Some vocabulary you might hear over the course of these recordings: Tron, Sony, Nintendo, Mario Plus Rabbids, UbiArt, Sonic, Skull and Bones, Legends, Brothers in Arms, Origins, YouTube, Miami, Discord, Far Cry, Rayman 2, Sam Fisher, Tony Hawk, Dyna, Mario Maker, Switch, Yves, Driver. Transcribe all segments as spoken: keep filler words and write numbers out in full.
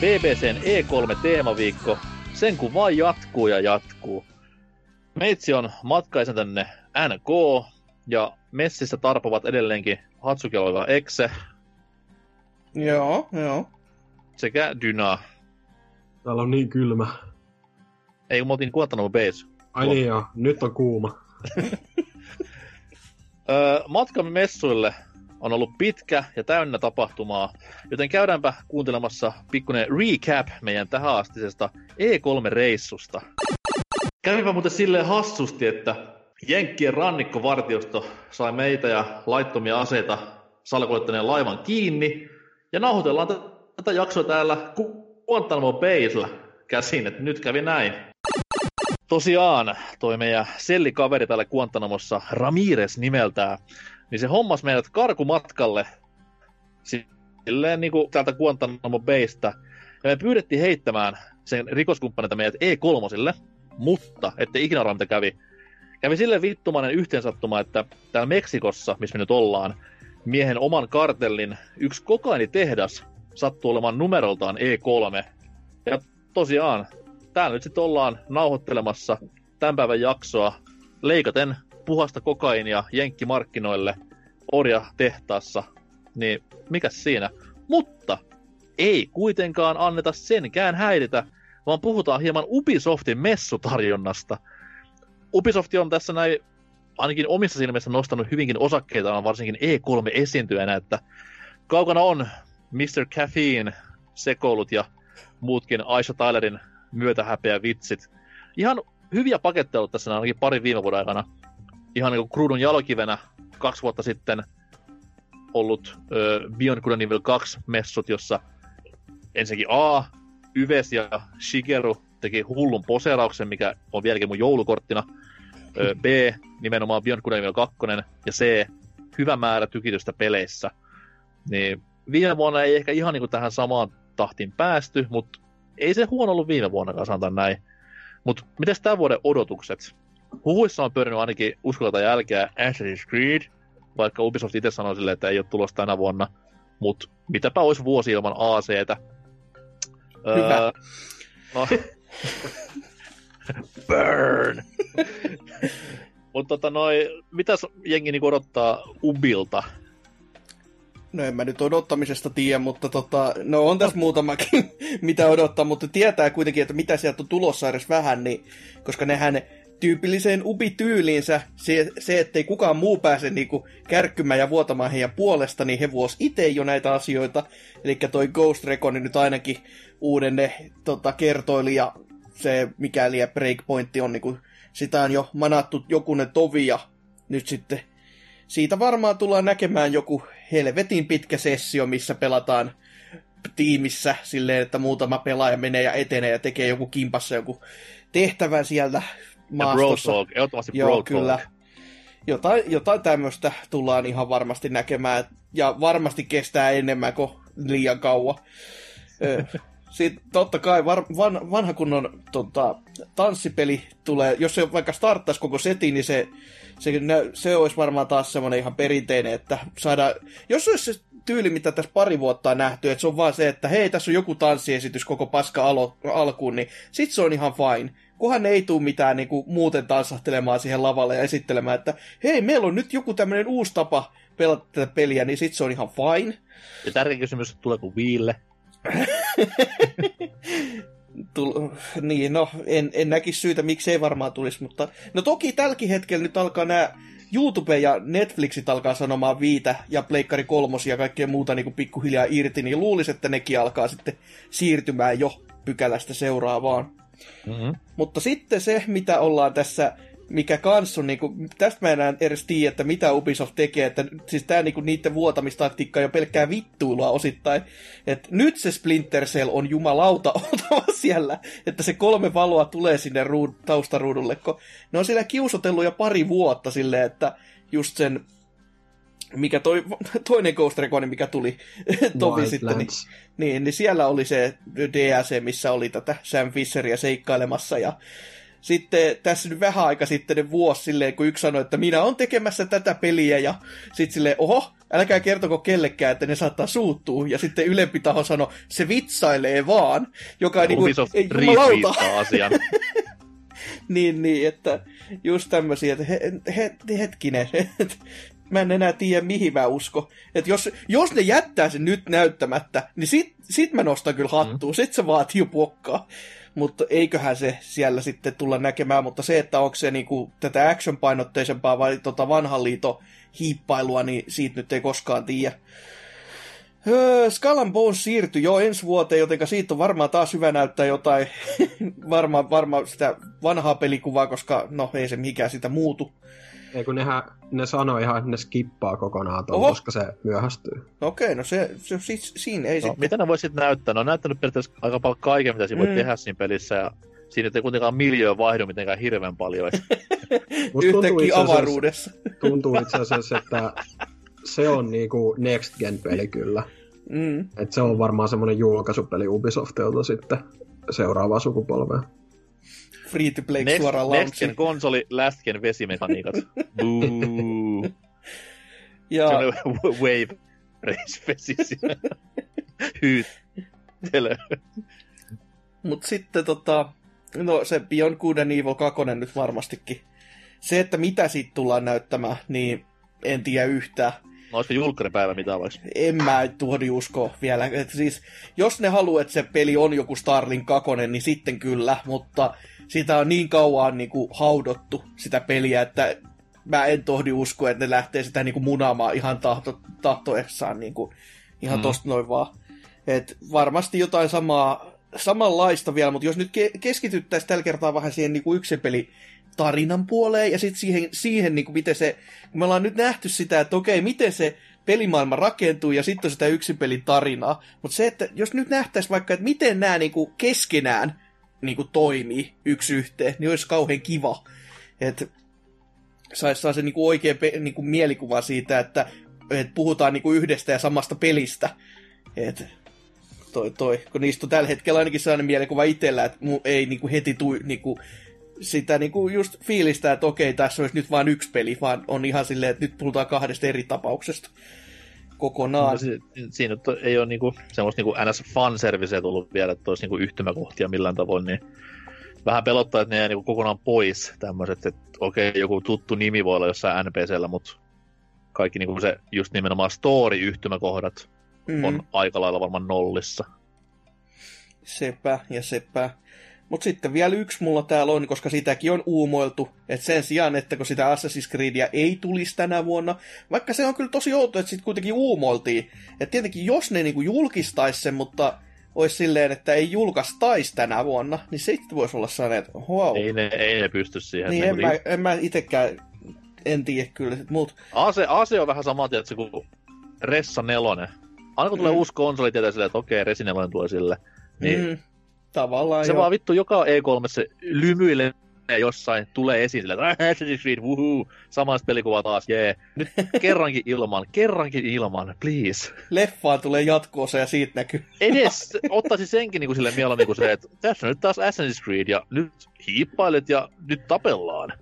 B B C:n E kolme -teemaviikko, sen kun vaan jatkuu ja jatkuu. Meitsi on matkaisen tänne N K, ja messissä tarpovat edelleenkin Hatsuki oleva Exe. Joo, joo. Sekä Dyna. Täällä on niin kylmä. Ei, kun me oltiin Guantanamo Bay's. Ai niin joo, nyt on kuuma. Matkamme messuille on ollut pitkä ja täynnä tapahtumaa, joten käydäänpä kuuntelemassa pikkuinen recap meidän tähänastisesta E kolme -reissusta. Kävipä muuten silleen hassusti, että Jenkkien rannikkovartiosto sai meitä ja laittomia aseita salakuljettaneen laivan kiinni, ja nauhoitellaan tätä jaksoa täällä Guantanamo Bay'llä käsin, että nyt kävi näin. Tosiaan, toi meidän sellikaveri täällä Guantanamossa, Ramires nimeltään, niin se hommas meidät karkumatkalle silleen niin kuin täältä Guantanamo Bay'stä. Ja me pyydettiin heittämään sen rikoskumppaneita meidät E kolmoselle, mutta ettei ikinä arvaa mitä kävi. Kävi silleen vittumainen yhteensattuma, että täällä Meksikossa, missä me nyt ollaan, miehen oman kartellin yksi kokainitehdas sattuu olemaan numeroltaan E kolme. Ja tosiaan, täällä nyt sitten ollaan nauhoittelemassa tämän päivän jaksoa leikaten puhasta kokainia jenkkimarkkinoille orjatehtaassa, niin mikäs siinä? Mutta ei kuitenkaan anneta senkään häiritä, vaan puhutaan hieman Ubisoftin messutarjonnasta. Ubisoft on tässä näin ainakin omissa silmissä nostanut hyvinkin osakkeitaan, varsinkin E kolme -esiintyjänä, että kaukana on mister Caffeine sekoilut ja muutkin Aisha Tylerin myötähäpeä vitsit. Ihan hyviä paketteja ollut tässä ainakin parin viime vuoden aikana. Ihan niin kuin kruudun jalokivenä kaksi vuotta sitten ollut ö, Beyond Good and Evil kaksi -messut, jossa ensinnäkin A, Yves ja Shigeru teki hullun poseerauksen, mikä on vieläkin mun joulukorttina. Ö, B, nimenomaan Beyond Good and Evil kaksi, ja C, hyvä määrä tykitystä peleissä. Niin viime vuonna ei ehkä ihan niin kuin tähän samaan tahtiin päästy, mutta ei se huono ollut viime vuonnakaan, sanotaan näin. Mutta mitäs tämän vuoden odotukset? Huhuissa on pyörinyt ainakin uskollata jälkeä Assassin's Creed, vaikka Ubisoft itse sanoi silleen, että ei ole tulossa tänä vuonna. Mutta mitäpä olisi vuosi ilman A C:tä. Hyvä. Öö, no. Burn! Mutta tota noin, mitäs jengi niinku odottaa Ubilta? No en mä nyt odottamisesta tiedä, mutta tota, no on tässä muutamakin mitä odottaa, mutta tietää kuitenkin, että mitä sieltä on tulossa edes vähän, niin, koska nehän tyypilliseen Ubi-tyyliinsä se, se, ettei kukaan muu pääse niinku kärkkymään ja vuotamaan heidän puolesta, niin he vuosi itse jo näitä asioita. Eli toi Ghost Recon niin nyt ainakin uudenne tota, kertoili, ja se mikäli ja Breakpointti on, niinku, sitä on jo manattu jokunen tovi, ja nyt sitten siitä varmaan tullaan näkemään joku helvetin pitkä sessio, missä pelataan tiimissä silleen, että muutama pelaaja menee ja etenee ja tekee joku kimpassa joku tehtävän sieltä maastossa. Talk, joo, kyllä. Jotain, jotain tämmöistä tullaan ihan varmasti näkemään, ja varmasti kestää enemmän kuin liian kauan. Sitten totta kai var, van, vanha kunnon tota, tanssipeli tulee, jos se vaikka starttaisi koko setin, niin se Se, se olisi varmaan taas semmoinen ihan perinteinen, että saadaan, jos olisi se tyyli, mitä tässä pari vuotta on nähty, että se on vaan se, että hei, tässä on joku tanssiesitys koko paska alo, alkuun, niin sit se on ihan fine. Kunhan ei tule mitään niin kuin, muuten tanssahtelemaan siihen lavalle ja esittelemään, että hei, meillä on nyt joku tämmöinen uusi tapa pelata tätä peliä, niin sit se on ihan fine. Ja tärkeä kysymys, että tuleeko viille? Tul- niin, no, en, en näkisi syytä, miksi ei varmaan tulisi, mutta no toki tälläkin hetkellä nyt alkaa nämä YouTube ja Netflixit alkaa sanomaan viitä ja Pleikkari kolmosia ja kaikkea muuta niin kuin pikkuhiljaa irti, niin luulisi, että nekin alkaa sitten siirtymään jo pykälästä seuraavaan. Mm-hmm. Mutta sitten se, mitä ollaan tässä, mikä kans on, niin kuin, tästä mä enää edes tiedä, että mitä Ubisoft tekee, että siis tää niin kuin, niiden vuotamistaktiikka on jo pelkkää vittuilua osittain, että nyt se Splinter Cell on jumalauta oltava siellä, että se kolme valoa tulee sinne ruud- taustaruudulle, kun ne on siellä kiusotellut jo pari vuotta silleen, että just sen, mikä toi, toinen Ghost Recon, mikä tuli tovi sitten, niin, niin, niin siellä oli se D L C, missä oli tätä Sam Fisheria seikkailemassa ja sitten tässä nyt vähän aika sitten vuosi silleen, kun yksi sanoi, että minä olen tekemässä tätä peliä, ja sitten silleen, oho, älkää kertoko kellekään, että ne saattaa suuttua. Ja sitten ylempi taho sanoi, se vitsailee vaan, joka niin kuin, ei jumalauta. Asian. niin, niin, että just tämmöisiä, että he, he, hetkinen, että mä en enää tiedä, mihin mä uskon. Että jos, jos ne jättää sen nyt näyttämättä, niin sit, sit mä nostan kyllä hattua, mm. sit se vaatii pokkaa. Mutta eiköhän se siellä sitten tulla näkemään, mutta se, että onko se niinku tätä action-painotteisempaa vai tota vanhan liiton hiippailua, niin siitä nyt ei koskaan tiedä. Öö, Skull and Bones siirtyi jo ensi vuoteen, jotenka siitä on varmaan taas hyvä näyttää jotain varmaan varma sitä vanhaa pelikuvaa, koska no ei se mikään sitä muutu. Ei kun nehän, ne sano ihan, että ne skippaa kokonaan ton, koska se myöhästyy. Okei, no se, se siis, siinä ei no, sitten... Mitä ne voi sitten näyttää? Ne on näyttänyt periaatteessa aika paljon kaiken, mitä siinä mm. voi tehdä siinä pelissä, ja siinä ei kuitenkaan miljöön vaihdu mitenkään hirveän paljon. Yhtäkkiä avaruudessa. Tuntuu itse asiassa, että se on niinku next gen peli kyllä. Mm. Että se on varmaan semmoinen julkaisupeli Ubisoftilta sitten seuraavaa sukupolvea. Free to play next, suoraan launchiin. Nextgen konsoli, lastgen vesimekaniikat. Buuuu. ja... Se on wave race vesissä. Hyyt. Telö. Mut sitten tota... No se Beyond Good and Evil kaksi nyt varmastikin. Se, että mitä siitä tullaan näyttämään, niin en tiedä yhtään. No olisiko julkkainen päivä mitään vaikka? En mä tuohon usko vielä. Et siis, jos ne haluaa, että se peli on joku Starlink kaksi, niin sitten kyllä, mutta... Sitä on niin kauan niin kuin, haudottu, sitä peliä, että mä en tohdi usko, että ne lähtee sitä niin kuin, munaamaan ihan tahto, tahtoessaan, niin kuin, ihan mm. tosta noin vaan. Et varmasti jotain samaa, samanlaista vielä, mutta jos nyt ke- keskityttäisiin tällä kertaa vähän siihen niin kuin yksin peli tarinan puoleen, ja sitten siihen, siihen niin kuin, miten se, kun me ollaan nyt nähty sitä, että okei, miten se pelimaailma rakentuu, ja sitten on sitä yksin pelin tarinaa, mutta se, että jos nyt nähtäisiin vaikka, että miten nämä niin kuin, keskenään, niinku toimii yksi yhteen, niin olisi kauhean kiva. Että saisi saa se niinku oikea pe- niinku mielikuva siitä, että et puhutaan niinku yhdestä ja samasta pelistä. Et toi toi, kun niistä on tällä hetkellä ainakin sellainen mielikuva itsellä, että ei niinku heti tule niinku sitä niinku just fiilistä, että okei, tässä olisi nyt vain yksi peli, vaan on ihan silleen, että nyt puhutaan kahdesta eri tapauksesta kokonaan. No, si- siinä ei ole niinku semmoista niinku N S-fanserviceä tullut vielä, että olisi niinku yhtymäkohtia millään tavoin, niin vähän pelottaa, että ne jää niinku kokonaan pois tämmöiset, että okei, joku tuttu nimi voi olla jossain N P C:llä, mutta kaikki niinku se just nimenomaan story-yhtymäkohdat mm. on aika lailla varmaan nollissa. Sepä ja sepä. Mutta sitten vielä yksi mulla täällä on, koska sitäkin on uumoiltu, että sen sijaan, että kun sitä Assassin's Creedia ei tulisi tänä vuonna, vaikka se on kyllä tosi outoa, että sitten kuitenkin uumoiltiin. Että tietenkin jos ne niinku julkistaisi sen, mutta olisi silleen, että ei julkaistaisi tänä vuonna, niin sitten voisi olla sellainen, että wow. Ei ne, ei ne pysty siihen. Niin en, niin... Mä, en mä itsekään, en tiedä kyllä. Mut... Ase, ase on vähän sama tietysti kuin Ressa nelonen. Aina kun tulee mm. uusi konsoli, tietää silleen, että okei, Resi nelonen tulee sille, niin... Mm. Tavallaan se jo. Vaan vittu joka E kolme se lymyilee jossain, tulee esiin silleen, että Assassin's Creed, wuhuu, samasta pelikuvaa taas, jee. Nyt kerrankin ilman, kerrankin ilman, please. Leffaa tulee jatko-osa ja siitä näkyy. Edes ottaisi senkin niinku silleen mielellä niinku se, että tässä on nyt taas Assassin's Creed ja nyt hiippailet ja nyt tapellaan.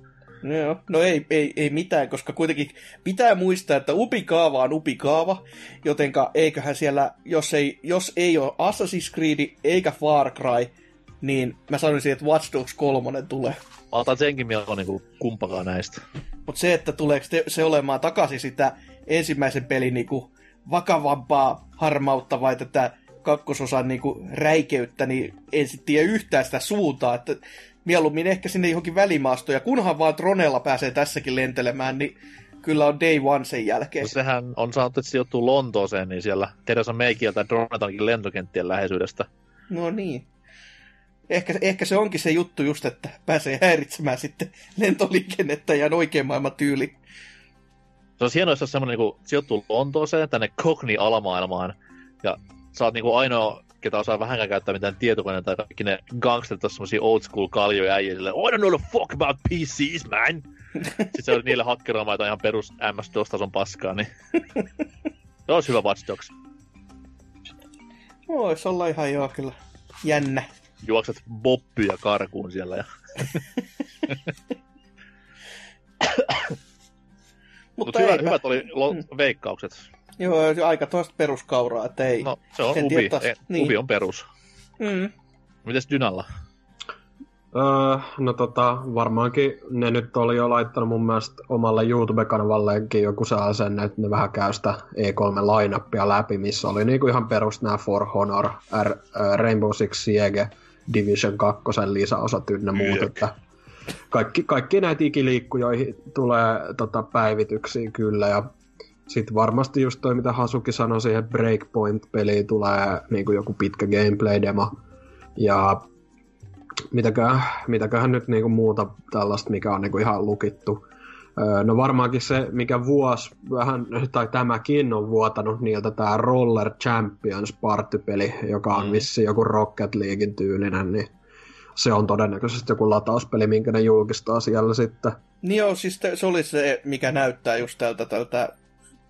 No, no ei, ei, ei mitään, koska kuitenkin pitää muistaa, että upikaava on upikaava, jotenka eiköhän siellä, jos ei, jos ei ole Assassin's Creed eikä Far Cry, niin mä sanoisin, että Watch Dogs kolmonen tulee. Mä otan senkin mieluun niin kumpakaan näistä. Mutta se, että tuleeko se olemaan takaisin sitä ensimmäisen pelin niin kuin vakavampaa harmautta vai tätä kakkososan niin kuin räikeyttä, niin en sit tiedä yhtään sitä suuntaa, että mieluummin ehkä sinne johonkin välimaastoon, ja kunhan vaan Tronella pääsee tässäkin lentelemään, niin kyllä on day one sen jälkeen. No sehän on saanut, että sijoittuu Lontooseen, niin siellä Teresa May kieltää Dronetankin lentokenttien läheisyydestä. No niin. Ehkä, ehkä se onkin se juttu just, että pääsee häiritsemään sitten lentoliikennettä ja oikein maailman tyyli. Se on hienoa, jos on semmoinen, niin sijoittuu Lontooseen, tänne Cockney-alamaailmaan, ja sä oot niin kuin ainoa... ketä osaa vähänkään käyttää mitään tietokoneita, tai kaikki ne gangsterit on semmosia old school kaljoja äijä silleen, I don't know the fuck about P Cs, man! Sitten se oli niille hakkeroimaan jotain ihan perus M S-DOS-tason paskaa, niin se olisi hyvä Watch Dogs. Vois olla ihan joo, kyllä jännä. Juokset boppyjä karkuun siellä ja Mutta hyvät, hyvät oli mm. veikkaukset. Joo, aika toista peruskauraa, että ei. No, se on Ubi. Tietas, e, niin. Ubi on perus. Mm. Mites Dynalla? Öö, no tota, varmaankin ne nyt oli jo laittanut mun mielestä omalle YouTube-kanavalleenkin joku sellaisen, että ne vähän käy sitä E kolme-lainappia läpi, missä oli niinku ihan perus nämä For Honor, R, Rainbow Six Siege, Division kaksi, lisäosat ynnä muut, että kaikki, kaikki näitä ikiliikkujoihin tulee tota, päivityksiä kyllä, ja sitten varmasti just toi, mitä Hasuki sanoi, siihen Breakpoint-peliin tulee niinku joku pitkä gameplay-demo, ja Mitäköhän, mitäköhän nyt niinku muuta tällaista, mikä on niinku ihan lukittu. Öö, no varmaankin se, mikä vuosi vähän, tai tämäkin on vuotanut niiltä, tämä Roller Champions -partypeli, joka on vissiin joku Rocket Leaguein tyylinen, niin se on todennäköisesti joku latauspeli, minkä ne julkistaa siellä sitten. Niin joo, siis te, se oli se, mikä näyttää just tältä, tältä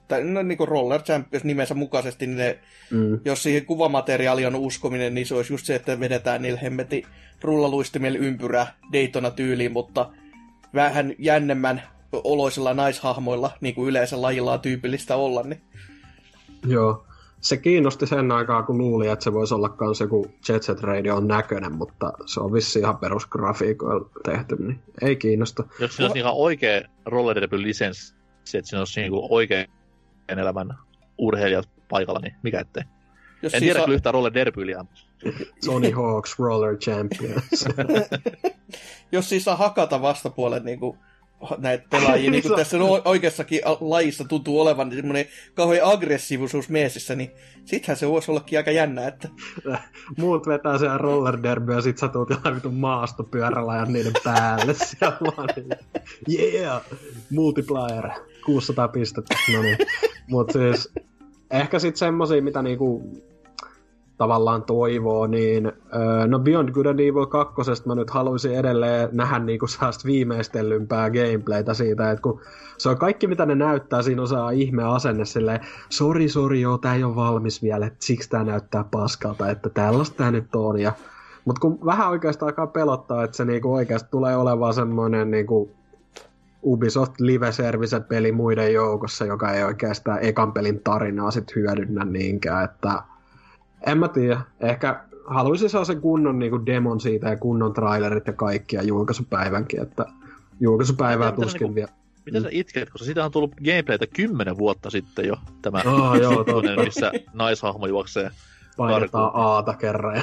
tai, no, niin kuin Roller Champions nimensä mukaisesti, niin ne, mm. jos siihen kuvamateriaali on uskominen, niin se olisi just se, että vedetään niillä hemmetin rullaluistimilla ympyrä Daytona-tyyliin, mutta vähän jännemmän oloisilla naishahmoilla, niin kuin yleensä lajilla on tyypillistä olla. Niin. Joo, se kiinnosti sen aikaa, kun luulin, että se voisi olla myös joku Jet Set Radio näköinen, mutta se on vissiin ihan perusgrafiikoilla tehty, niin ei kiinnosta. Jos siinä olisi ihan oikea Roller Derby -lisenssi, että siinä olisi niin oikea elämän urheilijat paikalla, niin mikä ettei. Jos en siis tiedä on... kyllä yhtään Roller Derbyliä. Tony Hawk's Roller Champions. Jos siis saa hakata vastapuolen niin kuin näitä pelaajia, niin kuin tässä oikeassakin lajissa tuntuu olevan, niin semmoinen kauhean aggressiivisuus miesissä, niin sittenhän se voisi ollakin aika jännä, että... Muut vetää siellä Roller Derby, ja sit sä tulet jollain vitun maastopyörällä ja niiden päälle siellä vaan. Yeah! Multiplayer. kuusisataa pistettä. No niin. Mut siis ehkä sit semmosia, mitä niinku tavallaan toivoo, niin no Beyond Good and Evil kakkosesta mä nyt haluaisin edelleen nähdä niinku saast viimeistellympää gameplaytä siitä, että kun se on kaikki mitä ne näyttää, siinä on saa ihme asenne silleen, sori sori joo, tää ei oo valmis vielä, että siksi tää näyttää paskalta, että tällaista tää nyt on, ja mut kun vähän oikeastaan alkaa pelottaa, että se niinku oikeasti tulee olevaan semmoinen niinku Ubisoft Live Service-peli muiden joukossa, joka ei oikeastaan ekan pelin tarinaa sit hyödynnä niinkään, että en mä tiedä. Ehkä haluaisin saa sen kunnon niinku demon siitä ja kunnon trailerit ja kaikkia julkaisupäivänkin, että julkaisupäivää tuskin niinku, vielä. Mitä sä itket, koska siitä on tullut gameplaytä kymmenen vuotta sitten jo, tämä oh, joo, toinen, missä naishahmo juoksee. Painetaan aata kerran. Ja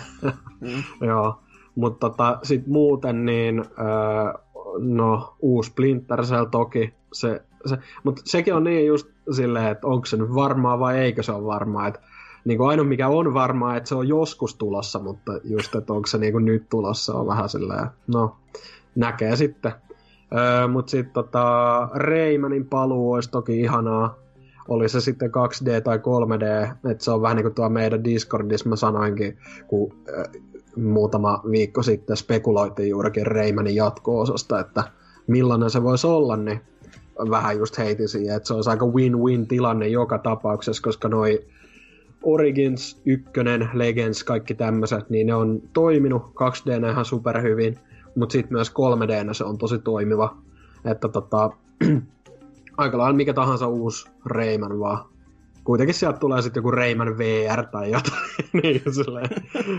mm. joo, mutta tota, sit muuten niin... Öö, no, uusi Splinter Cell toki, se, se, mutta sekin on niin just silleen, että onko se nyt varmaa vai eikö se ole varmaa. Et, niin kuin ainoa mikä on varmaa, että se on joskus tulossa, mutta just, että onko se niin kuin nyt tulossa, on vähän silleen, no, näkee sitten. Öö, mutta sitten tota, Raymanin paluu olisi toki ihanaa. Oli se sitten kaksi D tai kolme D, että se on vähän niin kuin tuo meidän Discordissa mä sanoinkin, kun... muutama viikko sitten spekuloitiin juurikin Raymanin jatko-osasta, että millainen se voisi olla, niin vähän just heitin siihen, että se olisi aika win-win tilanne joka tapauksessa, koska noi Origins, Ykkönen, Legends, kaikki tämmöiset, niin ne on toiminut kaksi D ihan superhyvin, mutta sitten myös kolme D se on tosi toimiva, että tota, aika lailla mikä tahansa uusi Rayman vaan. Kuitenkin sieltä tulee sitten joku Rayman V R tai jotain. niin,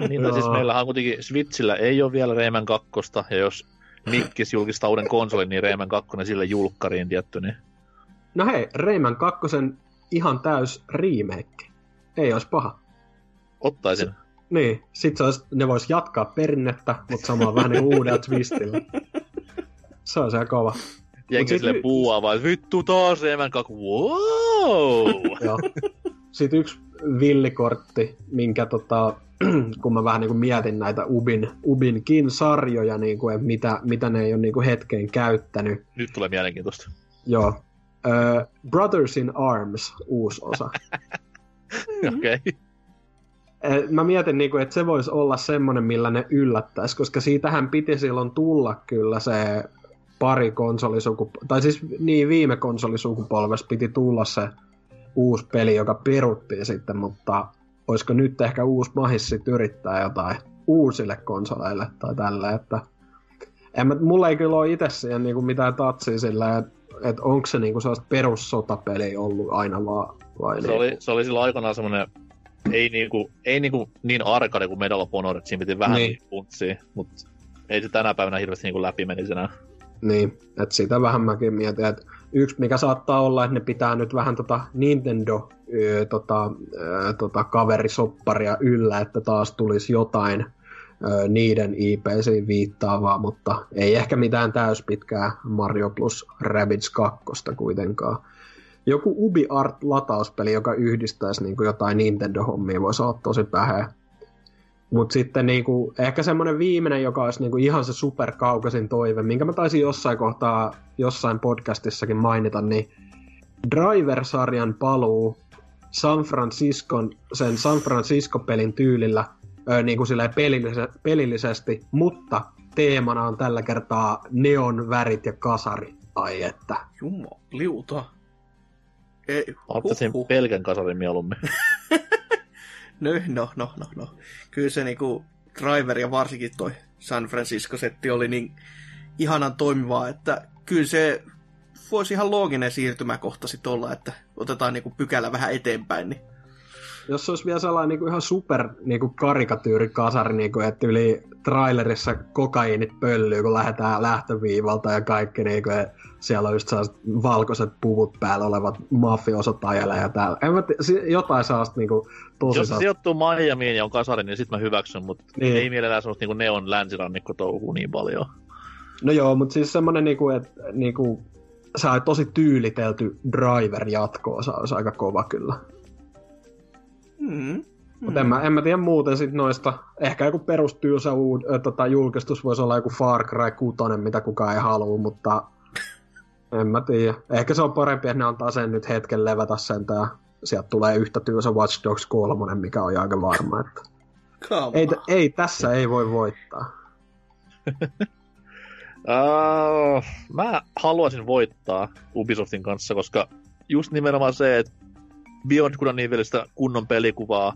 niin tai siis meillähän kuitenkin Switchillä ei ole vielä Rayman kaksi, ja jos Mikkis julkistaa uuden konsolin, niin Rayman kaksi sille julkkariin tietty. Niin... No hei, Rayman kaksi ihan täys remake. Ei olisi paha. Ottaisin. S- niin, sit olis, ne vois jatkaa perinnettä, mutta samaan vähän niin uudella twistillä. Se on se kova. Jengi silleen puuaa vaan, vittu taas Rayman kaksi, wow! Joo. Sitten yksi villikortti, minkä tota, kun mä vähän niinku mietin näitä Ubin, Ubinkin sarjoja, niinku, että mitä, mitä ne ei ole niinku hetkeen käyttänyt. Nyt tulee mielenkiintoista. Joo. Öö, Brothers in Arms, uusi osa. Okei. Okay. Mä mietin, niinku, että se voisi olla semmoinen, millä ne yllättäisi, koska siitähän piti silloin tulla kyllä se... pari konsolisukupolves, tai siis niin viime konsolisukupolves piti tulla se uusi peli, joka peruttiin sitten, mutta olisiko nyt ehkä uusi mahis sit yrittää jotain uusille konsoleille tai tällä, että en mä, mulla ei kyllä ole itse siihen niinku mitään tatsia sillä, että et onko se niinku sellaista perussotapeliä ollut aina vaan. Vai se, niin? oli, se oli silloin aikanaan semmoinen, ei, niinku, ei niinku niin arkade kuin Medal of Honor, että siinä piti vähän niin puntsia, mutta ei se tänä päivänä hirveästi niinku läpi menisi enää. Niin, että sitä vähän mäkin mietin, että yksi mikä saattaa olla, että ne pitää nyt vähän tota Nintendo öö, tota, öö, tota kaverisopparia yllä, että taas tulisi jotain öö, niiden I P:siin viittaavaa, mutta ei ehkä mitään täyspitkää Mario Plus Rabbids kakkosta kuitenkaan. Joku UbiArt-latauspeli, joka yhdistäisi niin kuin jotain Nintendo-hommia, voisi olla tosi päheä. Mutta sitten niinku, ehkä semmoinen viimeinen, joka olisi niinku ihan se superkaukaisin toive, minkä mä taisin jossain kohtaa, jossain podcastissakin mainita, niin Driver-sarjan paluu San Franciscon, sen San Francisco-pelin tyylillä ö, niinku silleen pelillise, pelillisesti, mutta teemana on tällä kertaa neon värit ja kasari. Ai että. Jumaliuta. Ei, ottaisin pelkän kasarin mieluummin. No, no, no, no, no. Kyllä se niinku Driver ja varsinkin toi San Francisco-setti oli niin ihanan toimivaa, että kyllä se voisi ihan looginen siirtymäkohta sit olla, että otetaan niinku pykälä vähän eteenpäin. Niin. Jos se olisi vielä sellainen niinku ihan super niinku karikatyyrikasari, niinku, että yli trailerissa kokaiinit pöllyy, kun lähdetään lähtöviivalta ja kaikki, niinku, ja siellä on just valkoiset puvut päällä olevat mafiosot ajalla ja täällä. En mä t- jotain sellaista niinku tosi... Jos se sijoittuu Miamiin ja on kasari, niin sit mä hyväksyn, mutta niin ei mielellään semmoista niinku neon länsirannikko touhuu niin paljon. No joo, mutta siis semmonen niinku, että niinku, sä oot tosi tyylitelty Driver jatkoa, se olisi aika kova kyllä. Mm. Mutta en, en mä tiedä muuten sit noista. Ehkä joku perustylsä tota, julkistus voisi olla joku Far Cry kuusi, mitä kukaan ei halua, mutta en mä tiedä. Ehkä se on parempi, että ne antaa sen nyt hetken levätä sen, tää sieltä tulee yhtä tylsä Watch Dogs kolme, mikä on aika varma. Että... Ei, ei, tässä ei voi voittaa. uh, mä haluaisin voittaa Ubisoftin kanssa, koska just nimenomaan se, että Beyond Good and Evil sitä kunnon pelikuvaa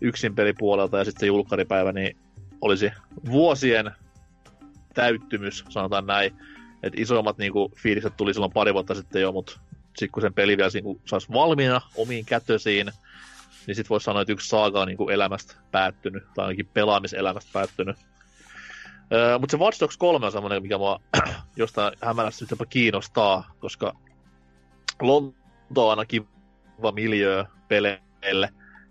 yksin pelipuolelta ja sitten se julkkaripäivä, niin olisi vuosien täyttymys, sanotaan näin. Että isommat niinku fiilikset tuli silloin pari vuotta sitten jo, mutta sitten kun sen peli vielä saisi valmiina omiin kätösiin, niin sitten voisi sanoa, että yksi saaga on niinku elämästä päättynyt, tai ainakin pelaamiselämästä päättynyt. Öö, mutta se Watch Dogs kolme on semmoinen, mikä mua jostain hämärästi nyt jopa kiinnostaa, koska Lonto ainakin vaan miljöö peleille,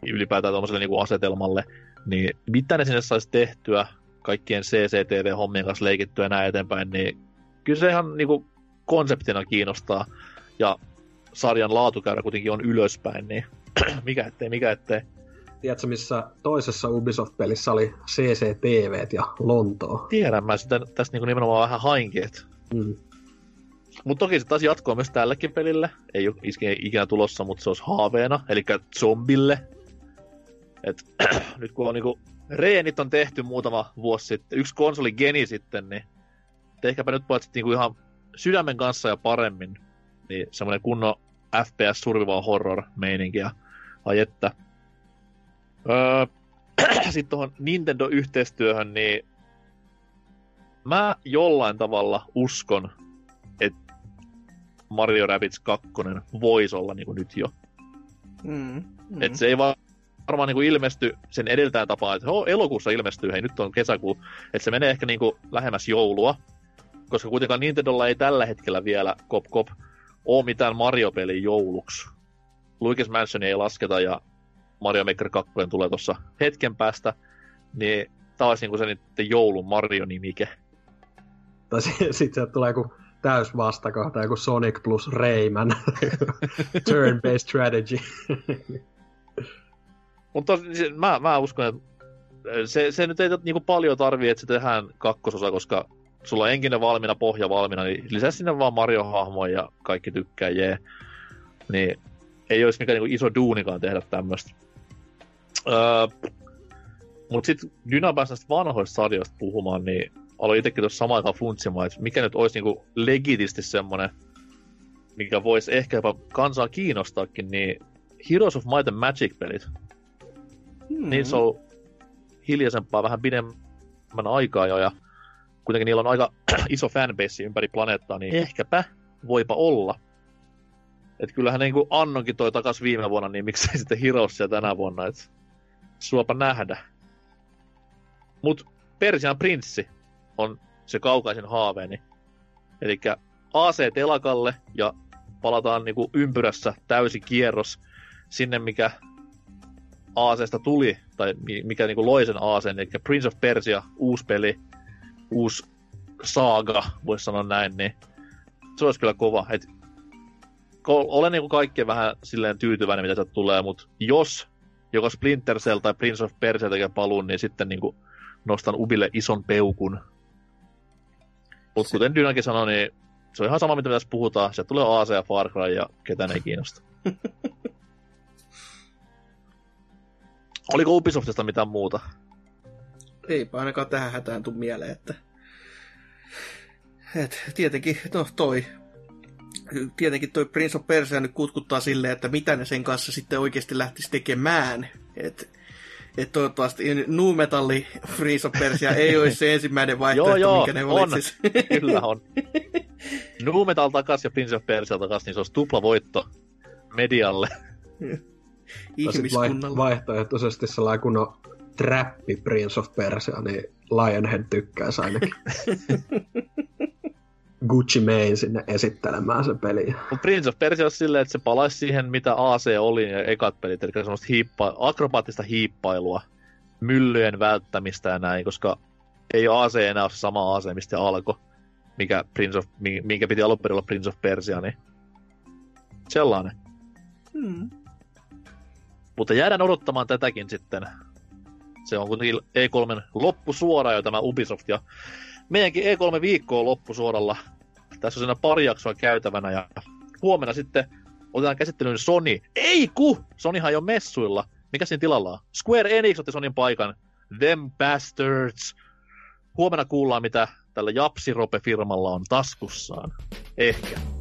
ylipäätään tuollaiselle niinku asetelmalle, niin mitä ne sinne saisi tehtyä kaikkien C C T V-hommien kanssa leikittyä näin eteenpäin, niin kyllä se ihan niinku konseptina kiinnostaa, ja sarjan laatukäyrä kuitenkin on ylöspäin, niin mikä ettei, mikä ettei. Tiedätkö, missä toisessa Ubisoft-pelissä oli C C T V:t ja Lontoa? Tiedän, mä sitä tässä niinku nimenomaan vähän hainkin. Mm. Mutta toki se taas jatkoa myös tälläkin pelillä. Ei ole ikinä tulossa, mutta se olisi haaveena. Elikkä zombille. Et, nyt kun on niinku... Reenit on tehty muutama vuosi sitten. Yksi konsoli geni sitten, niin... Tehkääpä nyt paitsi niinku ihan sydämen kanssa ja paremmin. Niin semmoinen kunnon F P S survival horror meininki ja ajetta. Öö, sitten tuohon Nintendo-yhteistyöhön, niin... Mä jollain tavalla uskon... Mario Rabbids kakkonen voisi olla niin kuin nyt jo. Mm, mm. Et se ei vaan varmaan niin kuin ilmesty sen edeltään tapaan, että oh, elokuussa ilmestyy, hei nyt on kesäkuu. Että se menee ehkä niin kuin lähemmäs joulua, koska kuitenkaan Nintendolla ei tällä hetkellä vielä kop kop ole mitään Mario-peliä jouluksi. Luigi's Mansionia ei lasketa ja Mario Maker kaksi tulee tuossa hetken päästä, niin tämä olisi niin kuin se niiden joulun Mario-nimike. Tai sitten tulee joku täys vastakohta, joku Sonic plus Rayman. Turn-based strategy. Mutta mä, mä uskon, että se, se nyt ei niinku paljon tarvii, että se tehdään kakkososa, koska sulla on enkinen valmiina, pohja valmiina, niin lisää sinne vaan Mario-hahmoja ja kaikki tykkää, jee. Niin ei olisi mikään niinku iso duunikaan tehdä tämmöstä. Öö, mut sit Dynapäin näistä vanhoista sarjoista puhumaan, niin aloin itsekin tuossa samaan aikaan funtsimaan, että mikä nyt olisi niinku legitisti semmoinen, mikä voisi ehkä jopa kansaa kiinnostaakin, niin Heroes of Might and Magic-pelit. Hmm. Niissä on hiljaisempaa vähän pidemmän aikaa jo, ja kuitenkin niillä on aika iso fanbase ympäri planeettaa, niin ehkäpä voipa olla. Että kyllähän niin kuin Annonkin toi takas viime vuonna, niin miksei sitten Hirossia tänä vuonna, että suopa nähdä. Mut Persian prinssi on se kaukaisin haaveeni. Elikkä A C telakalle ja palataan niinku ympyrässä täysi kierros sinne, mikä A C:sta tuli, tai mikä niinku loi sen A C:n, elikkä Prince of Persia, uusi peli, uusi saaga, voisi sanoa näin, niin se olisi kyllä kova. Et olen niinku kaikkeen vähän silleen tyytyväinen, mitä sieltä tulee, mutta jos joka Splinter Cell tai Prince of Persia tekee paluun, niin sitten niinku nostan Ubille ison peukun. Mutta kuten Dynakin sanoi, niin se on ihan sama, mitä tässä puhutaan. Sieltä tulee A C ja Far Cry ja ketään ei kiinnosta. Oliko Ubisoftista mitään muuta? Eipä ainakaan tähän hätään tule mieleen, että... Et, tietenkin, no toi... Tietenkin toi Prince of Persia nyt kutkuttaa silleen, että mitä ne sen kanssa sitten oikeasti lähtisi tekemään. Että et toivottavasti Nu Metal Prince of Persia ei olisi se ensimmäinen vaihtoehto, joo, minkä ne valitsis. On. Kyllä on. Nu Metal takas ja Prince of Persia takas, niin se olisi tupla voitto medialle. Ihmiskunnalle. Vaihtoehtoisesti sellainen kun on trappi Prince of Persia, niin Lionhead tykkäisi ainakin. Gucci Mane sinne esittelemään se peliä. Prince of Persia olisi silleen, että se palaisi siihen, mitä A C oli ja ekat pelit, eli semmoista hiippa- akrobaattista hiippailua, myllyjen välttämistä ja näin, koska ei A C enää ole se sama A C, mistä alkoi, mikä, Prince of, minkä piti alun perin olla Prince of Persia, niin sellainen. Hmm. Mutta jäädään odottamaan tätäkin sitten. Se on kuitenkin E kolmen loppusuora jo tämä Ubisoft ja meidänkin E kolme viikko on loppusuoralla. Tässä on siinä pari jaksoa käytävänä ja huomenna sitten otetaan käsittelyyn Sony. Ei ku! Sonyhan ei ole messuilla. Mikä siinä tilalla on? Square Enix otti Sonyn paikan. Them bastards. Huomenna kuullaan, mitä tällä Japsirope-firmalla on taskussaan. Ehkä.